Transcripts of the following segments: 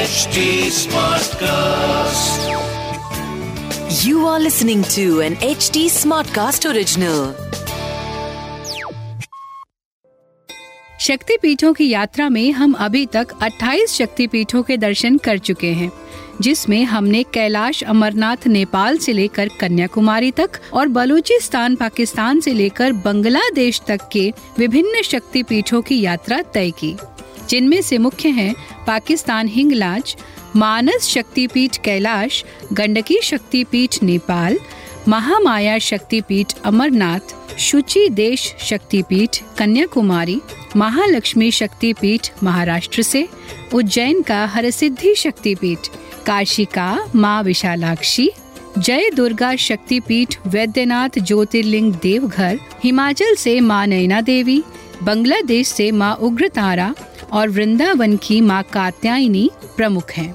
HT Smartcast. You are listening to an HT Smartcast original. शक्तिपीठों की यात्रा में हम अभी तक 28 शक्तिपीठों के दर्शन कर चुके हैं, जिसमें हमने कैलाश अमरनाथ नेपाल से लेकर कन्याकुमारी तक और बलूचिस्तान पाकिस्तान से लेकर बांग्लादेश तक के विभिन्न शक्तिपीठों की यात्रा तय की, जिनमें से मुख्य हैं पाकिस्तान हिंगलाज, मानस शक्तिपीठ कैलाश, गंडकी शक्तिपीठ नेपाल, महामाया शक्तिपीठ अमरनाथ, शुचि देश शक्तिपीठ कन्याकुमारी, महालक्ष्मी शक्तिपीठ महाराष्ट्र से, उज्जैन का हरसिद्धि शक्तिपीठ, काशी का माँ विशालाक्षी, जय दुर्गा शक्तिपीठ वैद्यनाथ ज्योतिर्लिंग देवघर, हिमाचल से माँ नैना देवी, बांग्लादेश से माँ उग्रतारा और वृंदावन की माँ कात्यायनी प्रमुख हैं।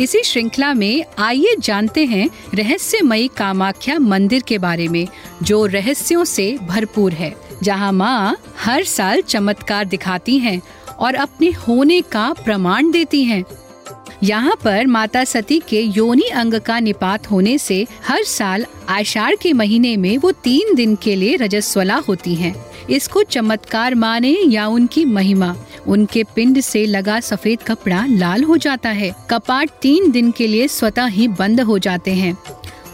इसी श्रृंखला में आइए जानते हैं रहस्यमयी कामाख्या मंदिर के बारे में, जो रहस्यों से भरपूर है, जहां माँ हर साल चमत्कार दिखाती हैं और अपने होने का प्रमाण देती हैं। यहाँ पर माता सती के योनि अंग का निपात होने से हर साल आषाढ़ के महीने में वो 3 दिन के लिए रजस्वला होती हैं। इसको चमत्कार माने या उनकी महिमा, उनके पिंड से लगा सफेद कपड़ा लाल हो जाता है, कपाट 3 दिन के लिए स्वतः ही बंद हो जाते हैं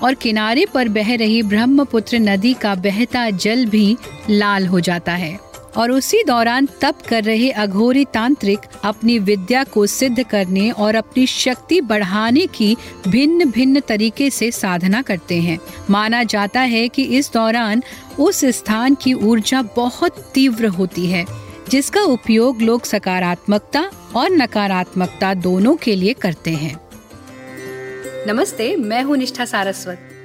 और किनारे पर बह रही ब्रह्मपुत्र नदी का बहता जल भी लाल हो जाता है। और उसी दौरान तप कर रहे अघोरी तांत्रिक अपनी विद्या को सिद्ध करने और अपनी शक्ति बढ़ाने की भिन्न भिन्न तरीके से साधना करते हैं। माना जाता है कि इस दौरान उस स्थान की ऊर्जा बहुत तीव्र होती है, जिसका उपयोग लोग सकारात्मकता और नकारात्मकता दोनों के लिए करते हैं। नमस्ते, मैं हूँ निष्ठा सारस्वत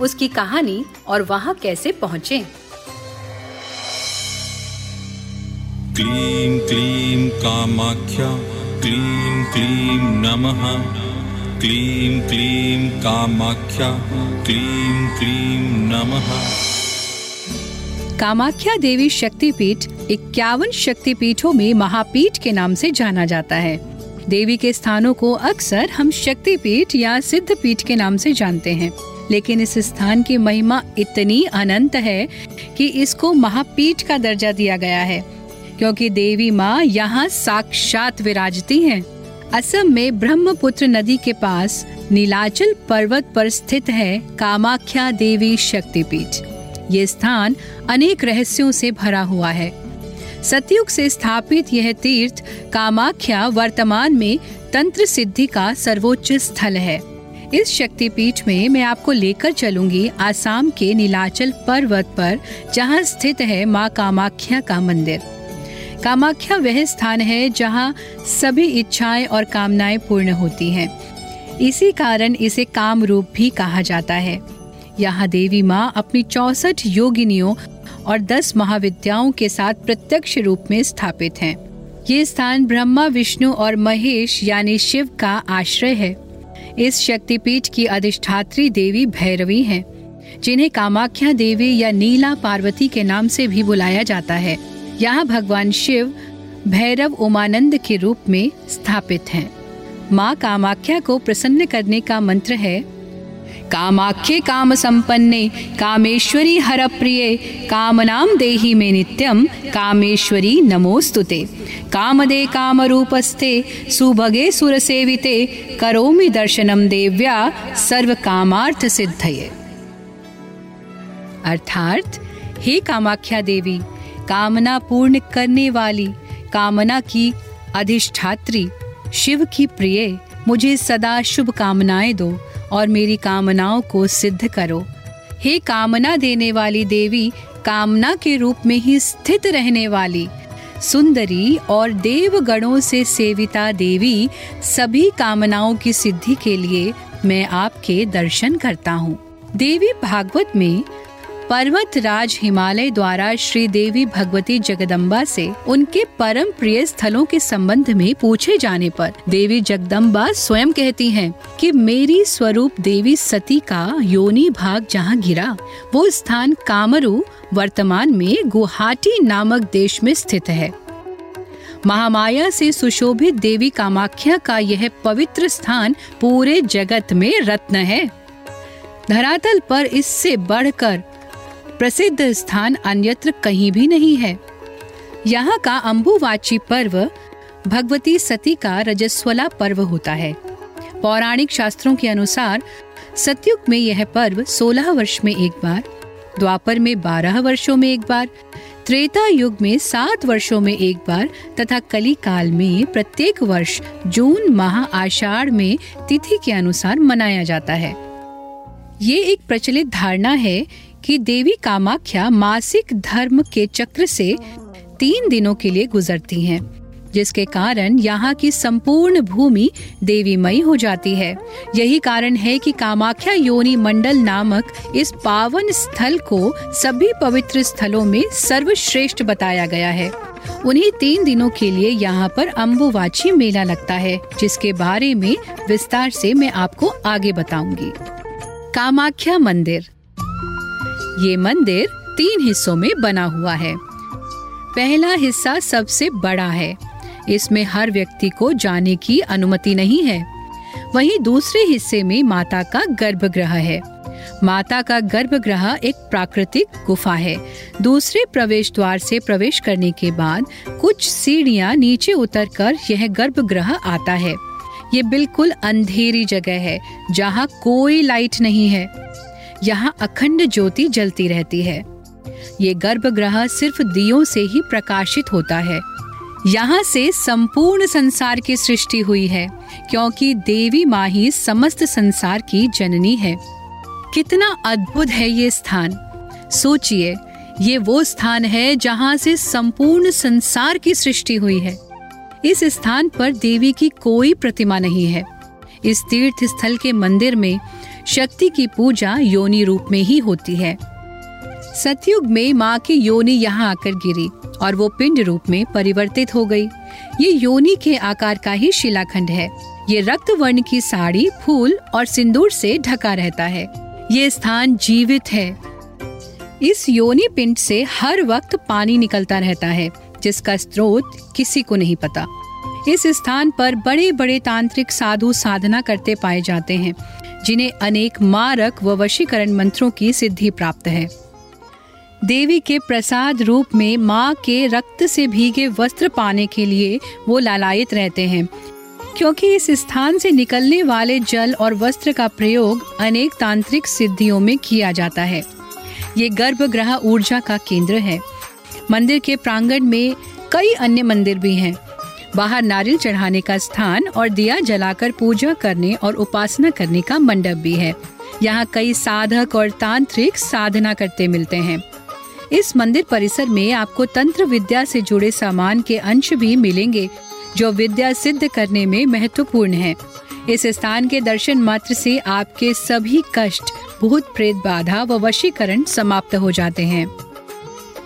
उसकी कहानी और वहाँ कैसे पहुँचे। क्लीं क्लीं कामाख्या क्लीं क्लीं नमः, क्लीं क्लीं कामाख्या क्लीं क्लीं नमः। कामाख्या देवी शक्तिपीठ 51 शक्तिपीठों में महापीठ के नाम से जाना जाता है। देवी के स्थानों को अक्सर हम शक्तिपीठ या सिद्ध पीठ के नाम से जानते हैं, लेकिन इस स्थान की महिमा इतनी अनंत है कि इसको महापीठ का दर्जा दिया गया है, क्योंकि देवी माँ यहाँ साक्षात विराजती हैं। असम में ब्रह्मपुत्र नदी के पास नीलाचल पर्वत पर स्थित है कामाख्या देवी शक्तिपीठ। ये स्थान अनेक रहस्यों से भरा हुआ है। सतयुग से स्थापित यह तीर्थ कामाख्या वर्तमान में तंत्र सिद्धि का सर्वोच्च स्थल है। इस शक्तिपीठ में मैं आपको लेकर चलूंगी आसाम के नीलाचल पर्वत पर, जहां स्थित है मां कामाख्या का मंदिर। कामाख्या वह स्थान है जहां सभी इच्छाएं और कामनाएं पूर्ण होती हैं। इसी कारण इसे कामरूप भी कहा जाता है। यहां देवी मां अपनी 64 योगिनियों और 10 महाविद्याओं के साथ प्रत्यक्ष रूप में स्थापित हैं। ये स्थान ब्रह्मा, विष्णु और महेश यानी शिव का आश्रय है। इस शक्तिपीठ की अधिष्ठात्री देवी भैरवी हैं, जिन्हें कामाख्या देवी या नीला पार्वती के नाम से भी बुलाया जाता है। यहाँ भगवान शिव भैरव उमानंद के रूप में स्थापित हैं। माँ कामाख्या को प्रसन्न करने का मंत्र है कामाख्ये काम संपन्ने कामेश्वरी हर प्रिये कामनाम देहि में नित्यम कामेश्वरी नमोस्तुते कामदे कामरूपस्ते सुभगे सुरसेविते करोमि दर्शनम देव्या सर्व कामार्थ सिद्धये। अर्थात हे कामाख्या देवी, कामना पूर्ण करने वाली, कामना की अधिष्ठात्री, शिव की प्रिय, मुझे सदा शुभ कामनाएं दो और मेरी कामनाओं को सिद्ध करो। हे कामना देने वाली देवी, कामना के रूप में ही स्थित रहने वाली, सुंदरी और देवगणों से सेविता देवी सभी कामनाओं की सिद्धि के लिए मैं आपके दर्शन करता हूँ। देवी भागवत में पर्वत राज हिमालय द्वारा श्री देवी भगवती जगदम्बा से उनके परम प्रिय स्थलों के संबंध में पूछे जाने पर देवी जगदम्बा स्वयं कहती हैं कि मेरी स्वरूप देवी सती का योनि भाग जहाँ गिरा वो स्थान कामरूप वर्तमान में गुवाहाटी नामक देश में स्थित है। महामाया से सुशोभित देवी कामाख्या का यह पवित्र स्थान पूरे जगत में रत्न है। धरातल पर इससे बढ़कर प्रसिद्ध स्थान अन्यत्र कहीं भी नहीं है। यहाँ का अम्बुबाची पर्व भगवती सती का रजस्वला पर्व होता है। पौराणिक शास्त्रों के अनुसार सतयुग में यह पर्व 16 वर्ष में एक बार, द्वापर में 12 वर्षों में एक बार, त्रेता युग में 7 वर्षों में एक बार तथा कली काल में प्रत्येक वर्ष जून माह आषाढ़ में तिथि के अनुसार मनाया जाता है। ये एक प्रचलित धारणा है कि देवी कामाख्या मासिक धर्म के चक्र से 3 दिनों के लिए गुजरती हैं, जिसके कारण यहाँ की संपूर्ण भूमि देवीमय हो जाती है। यही कारण है कि कामाख्या योनि मंडल नामक इस पावन स्थल को सभी पवित्र स्थलों में सर्वश्रेष्ठ बताया गया है। उन्हीं 3 दिनों के लिए यहाँ पर अम्बुबाची मेला लगता है, जिसके बारे में विस्तार से मैं आपको आगे बताऊंगी। कामाख्या मंदिर, ये मंदिर 3 हिस्सों में बना हुआ है। पहला हिस्सा सबसे बड़ा है, इसमें हर व्यक्ति को जाने की अनुमति नहीं है। वहीं दूसरे हिस्से में माता का गर्भगृह है। माता का गर्भगृह एक प्राकृतिक गुफा है। दूसरे प्रवेश द्वार से प्रवेश करने के बाद कुछ सीढ़ियां नीचे उतरकर यह गर्भगृह आता है। ये बिल्कुल अंधेरी जगह है जहाँ कोई लाइट नहीं है। यहाँ अखंड ज्योति जलती रहती है। ये गर्भगृह सिर्फ दियों से ही प्रकाशित होता है। यहाँ से संपूर्ण संसार की सृष्टि हुई है, क्योंकि देवी माँ ही समस्त संसार की जननी है। कितना अद्भुत है ये स्थान! सोचिए, ये वो स्थान है जहाँ से संपूर्ण संसार की सृष्टि हुई है। इस स्थान पर देवी की कोई प्रतिमा नहीं है। इस तीर्थ स्थल के मंदिर में शक्ति की पूजा योनि रूप में ही होती है। सतयुग में माँ की योनि यहाँ आकर गिरी और वो पिंड रूप में परिवर्तित हो गई। ये योनि के आकार का ही शिलाखंड है। ये रक्त वर्ण की साड़ी, फूल और सिंदूर से ढका रहता है। ये स्थान जीवित है। इस योनि पिंड से हर वक्त पानी निकलता रहता है, जिसका स्रोत किसी को नहीं पता। इस स्थान पर बड़े बड़े तांत्रिक साधु साधना करते पाए जाते हैं, जिन्हें अनेक मारक व वशीकरण मंत्रों की सिद्धि प्राप्त है। देवी के प्रसाद रूप में माँ के रक्त से भीगे वस्त्र पाने के लिए वो लालायित रहते हैं, क्योंकि इस स्थान से निकलने वाले जल और वस्त्र का प्रयोग अनेक तांत्रिक सिद्धियों में किया जाता है। ये गर्भगृह ऊर्जा का केंद्र है। मंदिर के प्रांगण में कई अन्य मंदिर भी हैं। बाहर नारियल चढ़ाने का स्थान और दिया जलाकर पूजा करने और उपासना करने का मंडप भी है। यहाँ कई साधक और तांत्रिक साधना करते मिलते हैं। इस मंदिर परिसर में आपको तंत्र विद्या से जुड़े सामान के अंश भी मिलेंगे, जो विद्या सिद्ध करने में महत्वपूर्ण है। इस स्थान के दर्शन मात्र से आपके सभी कष्ट, भूत प्रेत बाधा व वशीकरण समाप्त हो जाते हैं।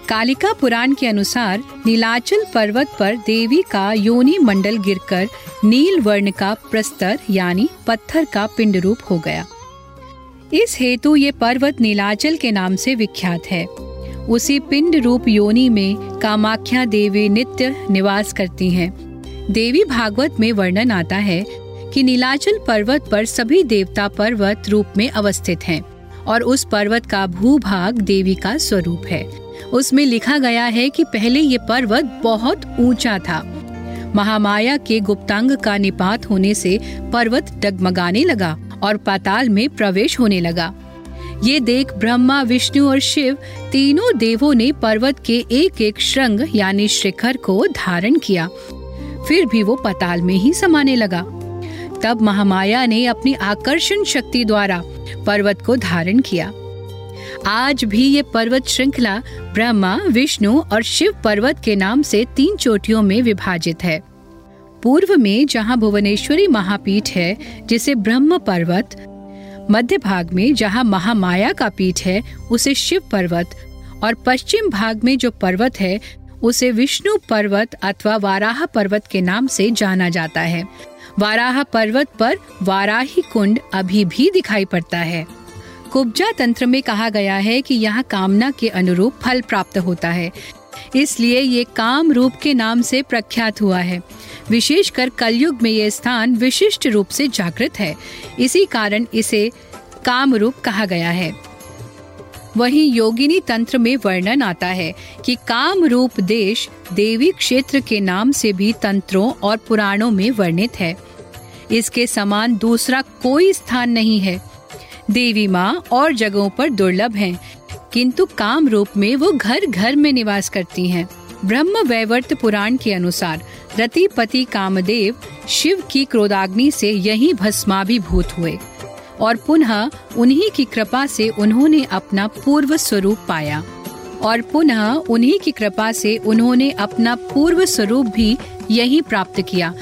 कालिका पुराण के अनुसार नीलाचल पर्वत पर देवी का योनि मंडल गिरकर नील वर्ण का प्रस्तर यानी पत्थर का पिंड रूप हो गया। इस हेतु ये पर्वत नीलाचल के नाम से विख्यात है। उसी पिंड रूप योनि में कामाख्या देवी नित्य निवास करती हैं। देवी भागवत में वर्णन आता है कि नीलाचल पर्वत पर सभी देवता पर्वत रूप में अवस्थित हैं और उस पर्वत का भूभाग देवी का स्वरूप है। उसमें लिखा गया है कि पहले ये पर्वत बहुत ऊंचा था। महामाया के गुप्तांग का निपात होने से पर्वत डगमगाने लगा और पाताल में प्रवेश होने लगा। ये देख ब्रह्मा, विष्णु और शिव तीनों देवों ने पर्वत के एक एक श्रृंग यानी शिखर को धारण किया, फिर भी वो पाताल में ही समाने लगा। तब महामाया ने अपनी आकर्षण शक्ति द्वारा पर्वत को धारण किया। आज भी ये पर्वत श्रृंखला ब्रह्मा, विष्णु और शिव पर्वत के नाम से 3 चोटियों में विभाजित है। पूर्व में जहाँ भुवनेश्वरी महापीठ है जिसे ब्रह्म पर्वत, मध्य भाग में जहाँ महामाया का पीठ है उसे शिव पर्वत, और पश्चिम भाग में जो पर्वत है उसे विष्णु पर्वत अथवा वाराह पर्वत के नाम से जाना जाता है। वाराह पर्वत पर वाराही कुंड अभी भी दिखाई पड़ता है। कुब्जा तंत्र में कहा गया है कि यहाँ कामना के अनुरूप फल प्राप्त होता है, इसलिए ये कामरूप के नाम से प्रख्यात हुआ है। विशेषकर कलयुग में ये स्थान विशिष्ट रूप से जागृत है, इसी कारण इसे कामरूप कहा गया है। वहीं योगिनी तंत्र में वर्णन आता है कि कामरूप देश देवी क्षेत्र के नाम से भी तंत्रों और पुराणों में वर्णित है। इसके समान दूसरा कोई स्थान नहीं है। देवी माँ और जगहों पर दुर्लभ हैं, किंतु कामरूप में वो घर घर में निवास करती हैं। ब्रह्म वैवर्त पुराण के अनुसार रतिपति कामदेव शिव की क्रोधाग्नि से यहीं भस्माभिभूत हुए और पुनः उन्हीं की कृपा से उन्होंने अपना पूर्व स्वरूप पाया भी यहीं प्राप्त किया।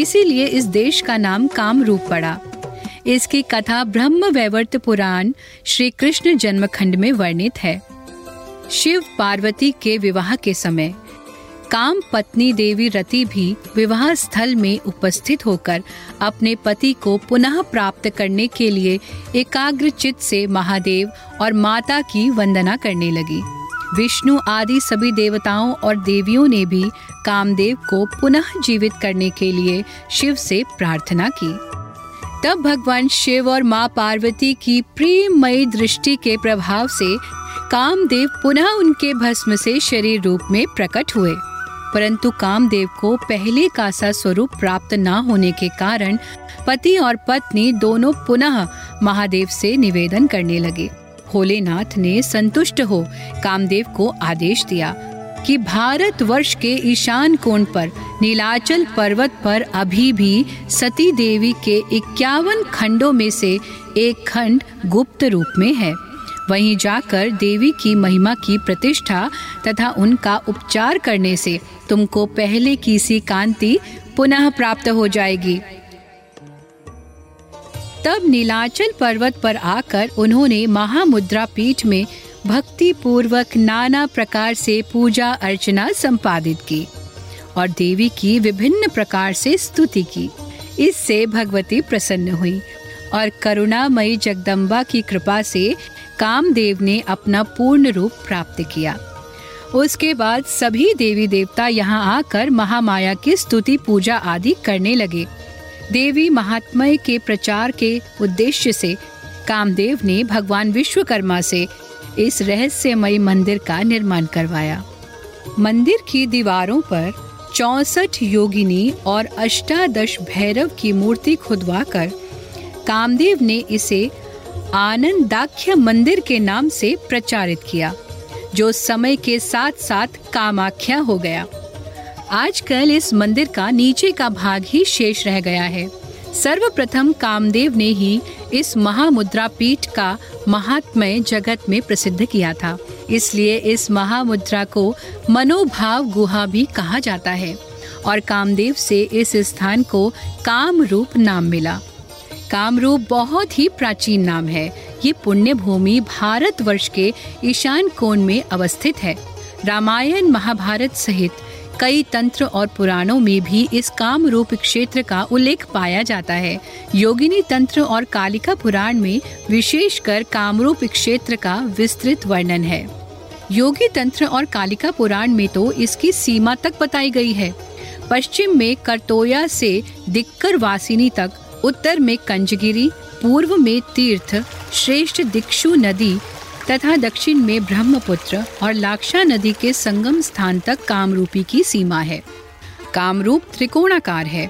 इसीलिए इस देश का नाम कामरूप पड़ा। इसकी कथा ब्रह्म वैवर्त पुराण श्री कृष्ण जन्मखंड में वर्णित है। शिव पार्वती के विवाह के समय काम पत्नी देवी रति भी विवाह स्थल में उपस्थित होकर अपने पति को पुनः प्राप्त करने के लिए एकाग्र चित्त से महादेव और माता की वंदना करने लगी। विष्णु आदि सभी देवताओं और देवियों ने भी कामदेव को पुनः जीवित करने के लिए शिव से प्रार्थना की। तब भगवान शिव और माँ पार्वती की प्रेममयी दृष्टि के प्रभाव से कामदेव पुनः उनके भस्म से शरीर रूप में प्रकट हुए, परंतु कामदेव को पहले का सा स्वरूप प्राप्त न होने के कारण पति और पत्नी दोनों पुनः महादेव से निवेदन करने लगे। भोलेनाथ ने संतुष्ट हो कामदेव को आदेश दिया कि भारतवर्ष के ईशान कोण पर नीलाचल पर्वत पर अभी भी सती देवी के 51 खंडों में से एक खंड गुप्त रूप में है। वहीं जाकर देवी की महिमा की प्रतिष्ठा तथा उनका उपचार करने से तुमको पहले की सी कांति पुनः प्राप्त हो जाएगी। तब नीलाचल पर्वत पर आकर उन्होंने महामुद्रा पीठ में भक्ति पूर्वक नाना प्रकार से पूजा अर्चना संपादित की और देवी की विभिन्न प्रकार से स्तुति की। इससे भगवती प्रसन्न हुई और करुणामयी जगदम्बा की कृपा से कामदेव ने अपना पूर्ण रूप प्राप्त किया। उसके बाद सभी देवी देवता यहाँ आकर महामाया की स्तुति पूजा आदि करने लगे। देवी महात्म्य के प्रचार के उद्देश्य से कामदेव ने भगवान विश्वकर्मा से इस रहस्यमय मंदिर का निर्माण करवाया। मंदिर की दीवारों पर 64 योगिनी और 8 भैरव की मूर्ति खुदवाकर कामदेव ने इसे आनंदाख्य मंदिर के नाम से प्रचारित किया, जो समय के साथ साथ कामाख्या हो गया। आजकल इस मंदिर का नीचे का भाग ही शेष रह गया है। सर्वप्रथम कामदेव ने ही इस महामुद्रा पीठ का महात्म्य जगत में प्रसिद्ध किया था, इसलिए इस महामुद्रा को मनोभाव गुहा भी कहा जाता है और कामदेव से इस स्थान को कामरूप नाम मिला। कामरूप बहुत ही प्राचीन नाम है। ये पुण्य भूमि भारतवर्ष के ईशान कोण में अवस्थित है। रामायण महाभारत सहित कई तंत्र और पुराणों में भी इस कामरूप क्षेत्र का उल्लेख पाया जाता है। योगिनी तंत्र और कालिका पुराण में विशेषकर कामरूप क्षेत्र का विस्तृत वर्णन है। योगी तंत्र और कालिका पुराण में तो इसकी सीमा तक बताई गई है। पश्चिम में करतोया से दिक्कर वासिनी तक, उत्तर में कंजगिरी, पूर्व में तीर्थ श्रेष्ठ दिक्षु नदी तथा दक्षिण में ब्रह्मपुत्र और लाक्षा नदी के संगम स्थान तक कामरूपी की सीमा है। कामरूप त्रिकोणाकार है।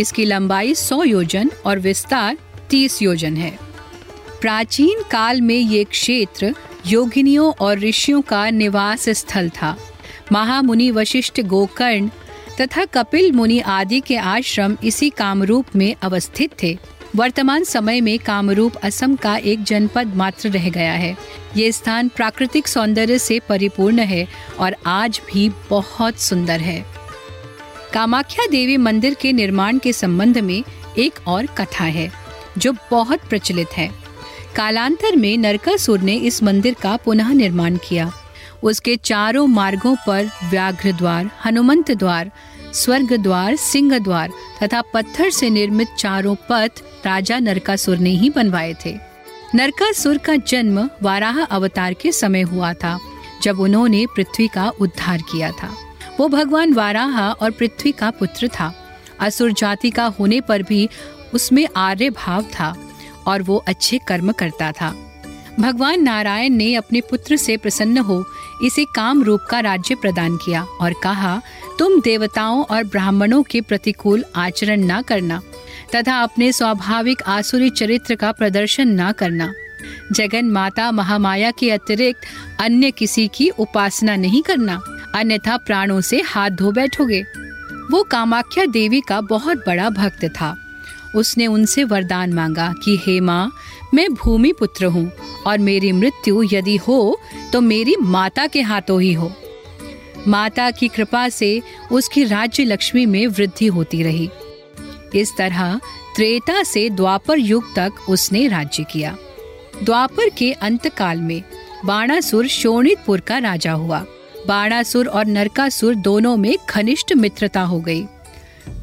इसकी लंबाई 100 योजन और विस्तार 30 योजन है। प्राचीन काल में ये क्षेत्र योगिनियों और ऋषियों का निवास स्थल था। महामुनि वशिष्ठ, गोकर्ण तथा कपिल मुनि आदि के आश्रम इसी कामरूप में अवस्थित थे। वर्तमान समय में कामरूप असम का एक जनपद मात्र रह गया है। ये स्थान प्राकृतिक सौंदर्य से परिपूर्ण है और आज भी बहुत सुंदर है। कामाख्या देवी मंदिर के निर्माण के संबंध में एक और कथा है जो बहुत प्रचलित है। कालांतर में नरकासुर ने इस मंदिर का पुनः निर्माण किया। उसके चारों मार्गों पर व्याघ्र द्वार, हनुमंत द्वार, स्वर्ग द्वार, सिंह द्वार तथा पत्थर से निर्मित चारों पथ राजा नरकासुर ने ही बनवाए थे। नरकासुर का जन्म वाराह अवतार के समय हुआ था, जब उन्होंने पृथ्वी का उद्धार किया था। वो भगवान वाराह और पृथ्वी का पुत्र था। असुर जाति का होने पर भी उसमें आर्य भाव था और वो अच्छे कर्म करता था। भगवान नारायण ने अपने पुत्र से प्रसन्न हो इसे कामरूप का राज्य प्रदान किया और कहा, तुम देवताओं और ब्राह्मणों के प्रतिकूल आचरण न करना तथा अपने स्वाभाविक आसुरी चरित्र का प्रदर्शन न करना। जगन माता महामाया के अतिरिक्त अन्य किसी की उपासना नहीं करना, अन्यथा प्राणों से हाथ धो बैठोगे। वो कामाख्या देवी का बहुत बड़ा भक्त था। उसने उनसे वरदान मांगा कि हे माँ, मैं भूमि पुत्र हूँ और मेरी मृत्यु यदि हो तो मेरी माता के हाथों ही हो। माता की कृपा से उसकी राज्य लक्ष्मी में वृद्धि होती रही। इस तरह त्रेता से द्वापर युग तक उसने राज्य किया। द्वापर के अंतकाल में बाणासुर शोणितपुर का राजा हुआ। बाणासुर और नरकासुर दोनों में घनिष्ठ मित्रता हो गई।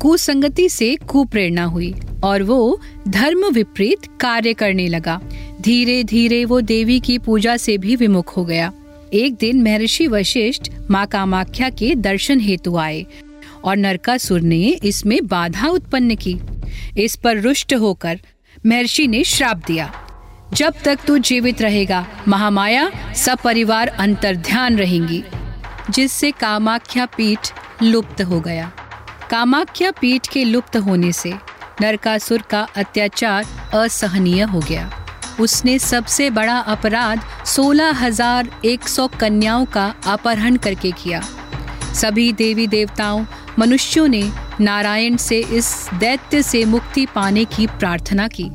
कुसंगति से कुप्रेरणा हुई और वो धर्म विपरीत कार्य करने लगा। धीरे धीरे वो देवी की पूजा से भी विमुख हो गया। एक दिन महर्षि वशिष्ठ माँ कामाख्या के दर्शन हेतु आए और नरकासुर ने इसमें बाधा उत्पन्न की। इस पर रुष्ट होकर महर्षि ने श्राप दिया, जब तक तू जीवित रहेगा महामाया सब परिवार अंतर्ध्यान रहेंगी, जिससे कामाख्या पीठ लुप्त हो गया। कामाख्या पीठ के लुप्त होने से नरकासुर का अत्याचार असहनीय हो गया। उसने सबसे बड़ा अपराध 16,100 कन्याओं का अपहरण करके किया। सभी देवी देवताओं, मनुष्यों ने नारायण से इस दैत्य से मुक्ति पाने की प्रार्थना की।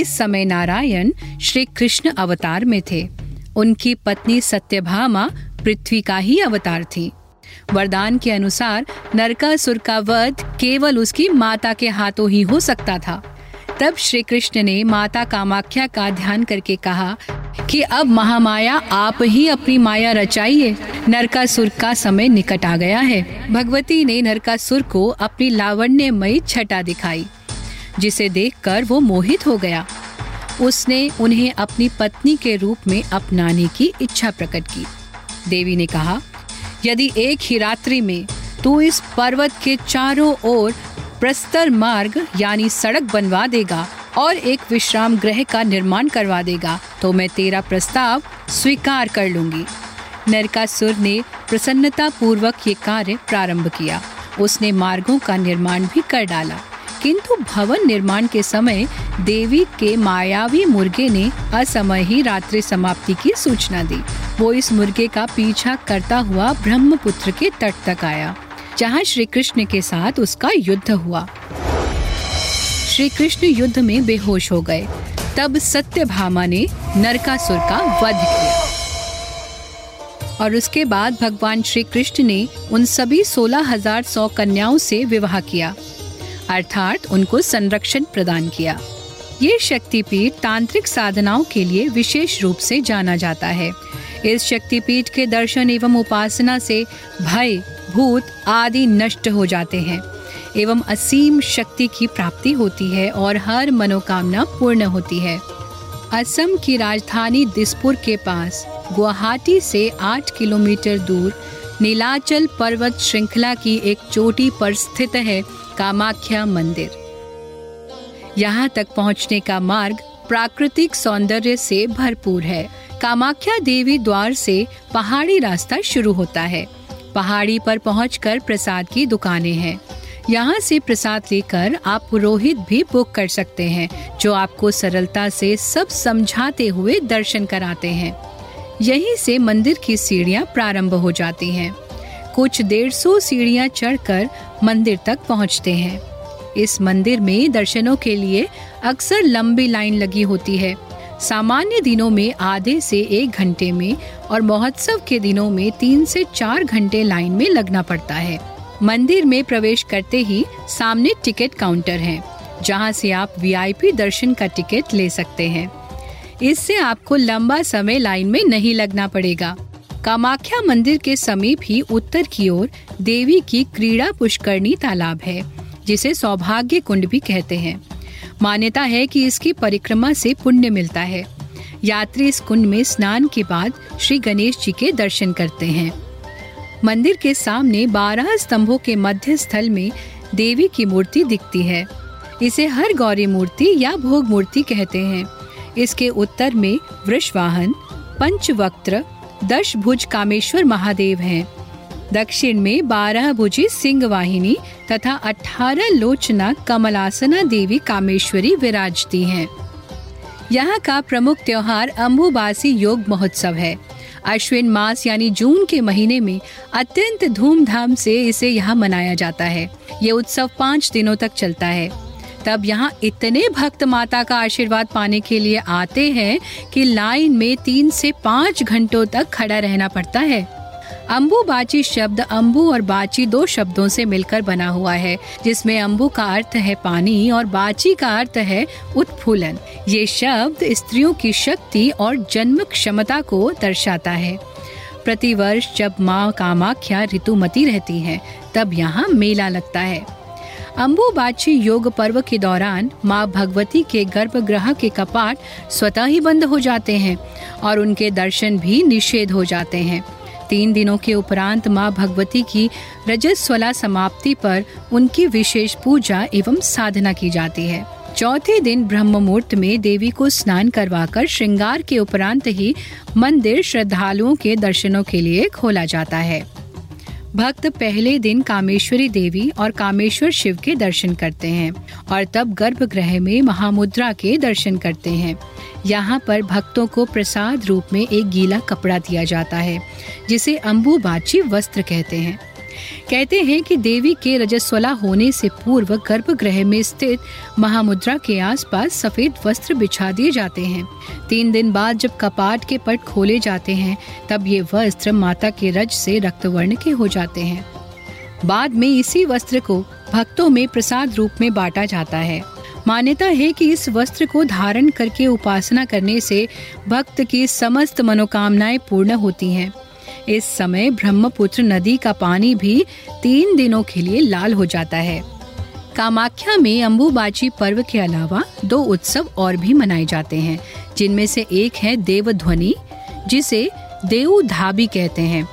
इस समय नारायण श्री कृष्ण अवतार में थे। उनकी पत्नी सत्यभामा पृथ्वी का ही अवतार थी। वरदान के अनुसार नरकासुर का वध केवल उसकी माता के हाथों ही हो सकता था। तब श्री कृष्ण ने माता कामाख्या का ध्यान करके कहा कि अब महामाया आप ही अपनी माया रचाइए, नरकासुर का समय निकट आ गया है। भगवती ने नरकासुर को अपनी लावण्यमयी छटा दिखाई, जिसे देखकर वो मोहित हो गया। उसने उन्हें अपनी पत्नी के रूप में अपनाने की इच्छा प्रकट की। देवी ने कहा, यदि एक ही रात्रि में तू इस पर्वत के चारों ओर प्रस्तर मार्ग यानी सड़क बनवा देगा और एक विश्राम गृह का निर्माण करवा देगा तो मैं तेरा प्रस्ताव स्वीकार कर लूंगी। नरकासुर ने प्रसन्नता पूर्वक ये कार्य प्रारंभ किया। उसने मार्गों का निर्माण भी कर डाला, किंतु भवन निर्माण के समय देवी के मायावी मुर्गे ने असमय ही रात्रि समाप्ति की सूचना दी। वो इस मुर्गे का पीछा करता हुआ ब्रह्मपुत्र के तट तक आया, जहाँ श्री कृष्ण के साथ उसका युद्ध हुआ। श्री कृष्ण युद्ध में बेहोश हो गए। तब सत्यभामा ने नरकासुर का वध किया और उसके बाद भगवान श्री कृष्ण ने उन सभी 16,100 कन्याओं से विवाह किया, अर्थात उनको संरक्षण प्रदान किया। ये शक्तिपीठ तांत्रिक साधनाओं के लिए विशेष रूप से जाना जाता है। इस शक्तिपीठ के दर्शन एवं उपासना से भय, भूत आदि नष्ट हो जाते हैं एवं असीम शक्ति की प्राप्ति होती है और हर मनोकामना पूर्ण होती है। असम की राजधानी दिसपुर के पास गुवाहाटी से 8 किलोमीटर दूर नीलाचल पर्वत श्रृंखला की एक चोटी पर स्थित है कामाख्या मंदिर। यहाँ तक पहुँचने का मार्ग प्राकृतिक सौंदर्य से भरपूर है। कामाख्या देवी द्वार से पहाड़ी रास्ता शुरू होता है। पहाड़ी पर पहुंचकर प्रसाद की दुकानें हैं। यहाँ से प्रसाद लेकर आप पुरोहित भी बुक कर सकते हैं, जो आपको सरलता से सब समझाते हुए दर्शन कराते हैं। यहीं से मंदिर की सीढ़ियाँ प्रारंभ हो जाती हैं। कुछ 150 सीढ़ियाँ चढ़कर मंदिर तक पहुँचते हैं। इस मंदिर में दर्शनों के लिए अक्सर लंबी लाइन लगी होती है। सामान्य दिनों में आधे से 1 घंटे में और महोत्सव के दिनों में 3 से 4 घंटे लाइन में लगना पड़ता है। मंदिर में प्रवेश करते ही सामने टिकट काउंटर है, जहां से आप VIP दर्शन का टिकट ले सकते हैं। इससे आपको लंबा समय लाइन में नहीं लगना पड़ेगा। कामाख्या मंदिर के समीप ही उत्तर की ओर देवी की क्रीड़ा पुष्करणी तालाब है, जिसे सौभाग्य कुंड भी कहते हैं। मान्यता है कि इसकी परिक्रमा से पुण्य मिलता है। यात्री इस कुंड में स्नान के बाद श्री गणेश जी के दर्शन करते हैं। मंदिर के सामने 12 स्तंभों के मध्य स्थल में देवी की मूर्ति दिखती है। इसे हर गौरी मूर्ति या भोग मूर्ति कहते हैं। इसके उत्तर में वृषवाहन, पंचवक्त्र, 10 भुज कामेश्वर महादेव हैं। दक्षिण में 12 भुजी सिंह वाहिनी तथा 18 लोचना कमलासना देवी कामेश्वरी विराजती हैं। यहाँ का प्रमुख त्योहार अम्बुबाची योग महोत्सव है। अश्विन मास यानी जून के महीने में अत्यंत धूमधाम से इसे यहाँ मनाया जाता है। ये उत्सव 5 दिनों तक चलता है। तब यहाँ इतने भक्त माता का आशीर्वाद पाने के लिए आते हैं कि लाइन में 3 से 5 घंटों तक खड़ा रहना पड़ता है। अम्बुबाची शब्द अम्बु और बाची 2 शब्दों से मिलकर बना हुआ है, जिसमें अम्बु का अर्थ है पानी और बाची का अर्थ है उत्फूलन। ये शब्द स्त्रियों की शक्ति और जन्म क्षमता को दर्शाता है। प्रतिवर्ष जब माँ कामाख्या ऋतुमती रहती है, तब यहाँ मेला लगता है। अम्बुबाची योग पर्व के दौरान माँ भगवती के गर्भगृह के कपाट स्वतः ही बंद हो जाते हैं और उनके दर्शन भी निषेध हो जाते हैं। 3 दिनों के उपरांत माँ भगवती की रजस्वला समाप्ति पर उनकी विशेष पूजा एवं साधना की जाती है। 4थे दिन ब्रह्म मुहूर्त में देवी को स्नान करवाकर श्रृंगार के उपरांत ही मंदिर श्रद्धालुओं के दर्शनों के लिए खोला जाता है। भक्त पहले दिन कामेश्वरी देवी और कामेश्वर शिव के दर्शन करते हैं और तब गर्भगृह में महामुद्रा के दर्शन करते हैं। यहाँ पर भक्तों को प्रसाद रूप में एक गीला कपड़ा दिया जाता है, जिसे अम्बुबाची वस्त्र कहते हैं। कहते हैं कि देवी के रजस्वला होने से पूर्व गर्भगृह में स्थित महामुद्रा के आसपास सफेद वस्त्र बिछा दिए जाते हैं। 3 दिन बाद जब कपाट के पट खोले जाते हैं, तब ये वस्त्र माता के रज से रक्तवर्ण के हो जाते हैं। बाद में इसी वस्त्र को भक्तों में प्रसाद रूप में बांटा जाता है। मान्यता है कि इस वस्त्र को धारण करके उपासना करने से भक्त की समस्त मनोकामनाएं पूर्ण होती हैं। इस समय ब्रह्मपुत्र नदी का पानी भी 3 दिनों के लिए लाल हो जाता है। कामाख्या में अम्बुबाची पर्व के अलावा 2 उत्सव और भी मनाए जाते हैं, जिनमें से एक है देवध्वनि, जिसे देव धाबी कहते हैं।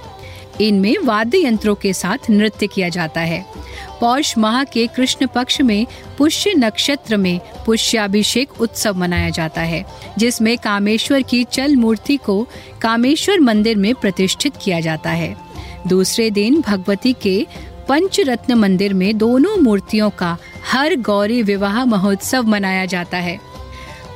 इनमें वाद्य यंत्रों के साथ नृत्य किया जाता है। पौष माह के कृष्ण पक्ष में पुष्य नक्षत्र में पुष्याभिषेक उत्सव मनाया जाता है, जिसमें कामेश्वर की चल मूर्ति को कामेश्वर मंदिर में प्रतिष्ठित किया जाता है। 2रे दिन भगवती के पंचरत्न मंदिर में दोनों मूर्तियों का हर गौरी विवाह महोत्सव मनाया जाता है।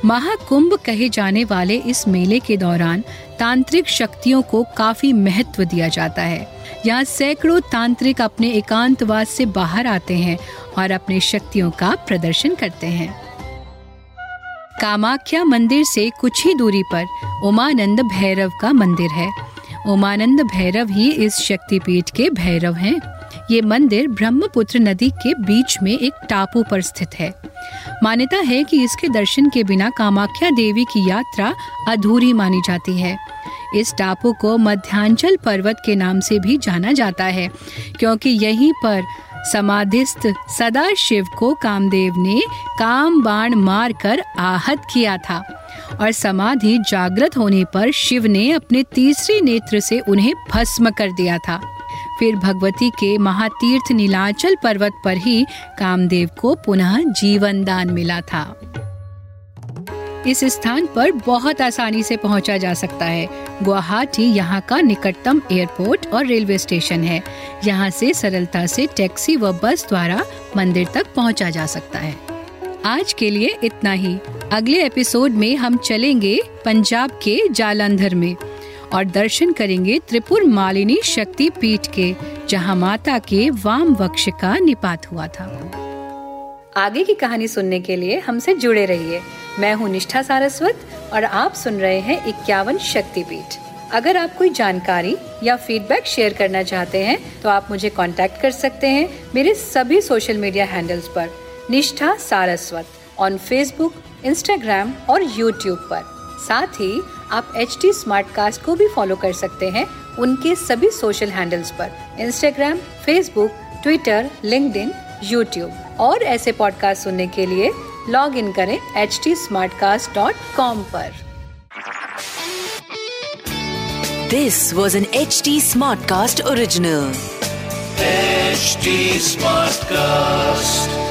महाकुंभ कहे जाने वाले इस मेले के दौरान तांत्रिक शक्तियों को काफी महत्व दिया जाता है। यहाँ सैकड़ों तांत्रिक अपने एकांतवास से बाहर आते हैं और अपने शक्तियों का प्रदर्शन करते हैं। कामाख्या मंदिर से कुछ ही दूरी पर उमानंद भैरव का मंदिर है। उमानंद भैरव ही इस शक्तिपीठ के भैरव हैं। ये मंदिर ब्रह्मपुत्र नदी के बीच में एक टापू पर स्थित है। मान्यता है कि इसके दर्शन के बिना कामाख्या देवी की यात्रा अधूरी मानी जाती है। इस टापू को मध्यांचल पर्वत के नाम से भी जाना जाता है, क्योंकि यहीं पर समाधिस्थ सदाशिव को कामदेव ने काम बाण मार कर आहत किया था और समाधि जागृत होने पर शिव ने अपने 3रे नेत्र से उन्हें भस्म कर दिया था। फिर भगवती के महातीर्थ नीलाचल पर्वत पर ही कामदेव को पुनः जीवन दान मिला था। इस स्थान पर बहुत आसानी से पहुंचा जा सकता है। गुवाहाटी यहाँ का निकटतम एयरपोर्ट और रेलवे स्टेशन है। यहाँ से सरलता से टैक्सी व बस द्वारा मंदिर तक पहुंचा जा सकता है। आज के लिए इतना ही। अगले एपिसोड में हम चलेंगे पंजाब के जालंधर में और दर्शन करेंगे त्रिपुर मालिनी शक्ति पीठ के, जहां माता के वाम वक्ष का निपात हुआ था। आगे की कहानी सुनने के लिए हमसे जुड़े रहिए। मैं हूँ निष्ठा सारस्वत और आप सुन रहे हैं 51 शक्तिपीठ। अगर आप कोई जानकारी या फीडबैक शेयर करना चाहते हैं तो आप मुझे कांटेक्ट कर सकते हैं मेरे सभी सोशल मीडिया हैंडल्स पर, Nishtha Saraswat on Facebook, Instagram और यूट्यूब पर। साथ ही आप HT Smartcast को भी फॉलो कर सकते हैं उनके सभी सोशल हैंडल्स पर, Instagram, Facebook, Twitter, LinkedIn, YouTube. और ऐसे पॉडकास्ट सुनने के लिए लॉग इन करें htsmartcast.com पर। This was an HT Smartcast original. HT Smartcast.